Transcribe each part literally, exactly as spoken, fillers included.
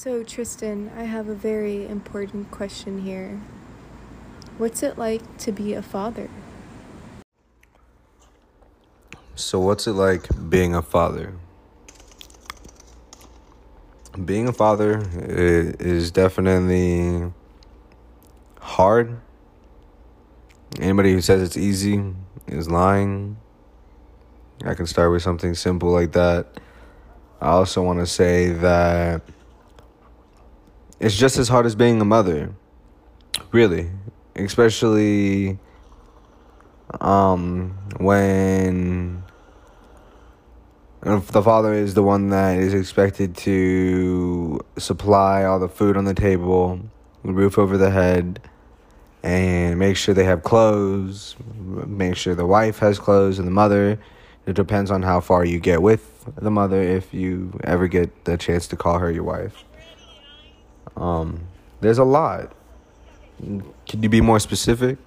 So Tristan, I have a very important question here. What's it like to be a father? So what's it like being a father? Being a father is definitely hard. Anybody who says it's easy is lying. I can start with something simple like that. I also want to say that it's just as hard as being a mother, really. Especially um, when if the father is the one that is expected to supply all the food on the table, the roof over the head, and make sure they have clothes, make sure the wife has clothes, and the mother. It depends on how far you get with the mother if you ever get the chance to call her your wife. Um, there's a lot. Could you be more specific?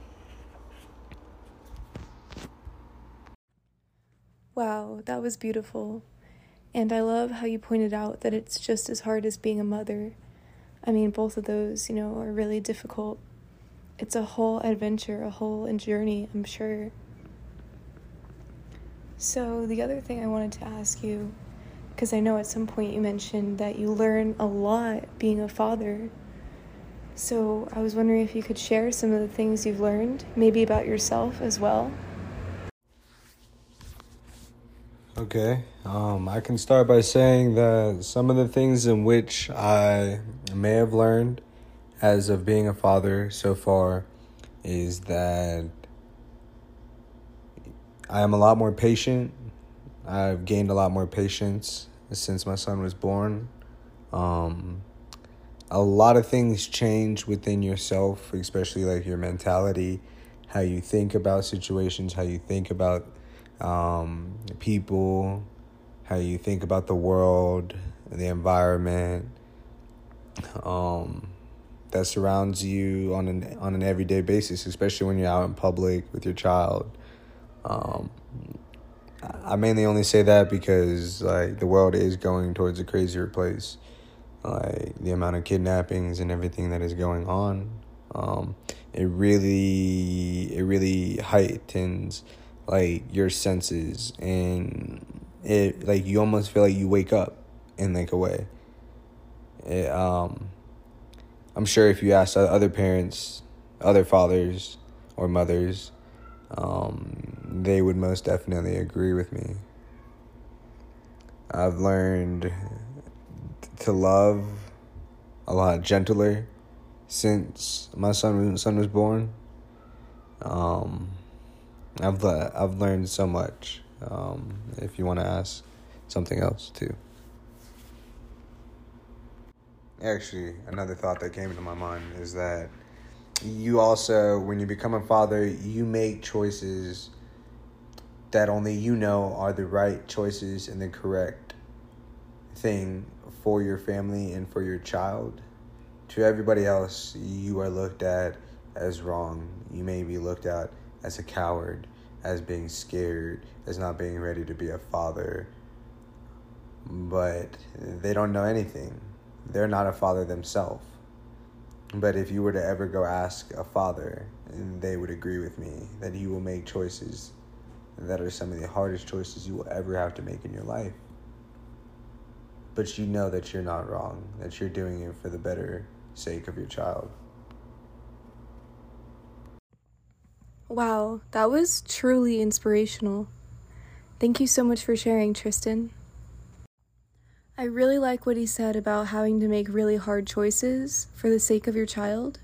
Wow, that was beautiful. And I love how you pointed out that it's just as hard as being a mother. I mean, both of those, you know, are really difficult. It's a whole adventure, a whole journey, I'm sure. So the other thing I wanted to ask you, because I know at some point you mentioned that you learn a lot being a father. So I was wondering if you could share some of the things you've learned, maybe about yourself as well. Okay, um, I can start by saying that some of the things in which I may have learned as of being a father so far is that I am a lot more patient. I've gained a lot more patience since my son was born. Um... A lot of things change within yourself, especially like your mentality, how you think about situations, how you think about um, people, how you think about the world, the environment um, that surrounds you on an on an everyday basis, especially when you're out in public with your child. Um, I mainly only say that because like the world is going towards a crazier place. Like the amount of kidnappings and everything that is going on, um, it really, it really heightens like your senses, and it like you almost feel like you wake up in like a way. It, um, I'm sure if you ask other parents, other fathers or mothers, um, they would most definitely agree with me. I've learned to love a lot gentler since my son son was born. Um, I've le- I've learned so much. Um, if you want to ask something else too, actually, another thought that came into my mind is that you also, when you become a father, you make choices that only you know are the right choices and the correct thing for your family and for your child. To everybody else, you are looked at as wrong. You may be looked at as a coward, as being scared, as not being ready to be a father. But they don't know anything. They're not a father themselves. But if you were to ever go ask a father, they would agree with me that you will make choices that are some of the hardest choices you will ever have to make in your life. But you know that you're not wrong, that you're doing it for the better sake of your child. Wow, that was truly inspirational. Thank you so much for sharing, Tristan. I really like what he said about having to make really hard choices for the sake of your child.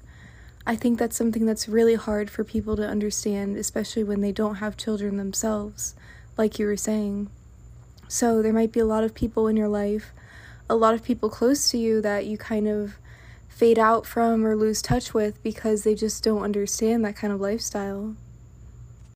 I think that's something that's really hard for people to understand, especially when they don't have children themselves, like you were saying. So there might be a lot of people in your life, a lot of people close to you that you kind of fade out from or lose touch with because they just don't understand that kind of lifestyle.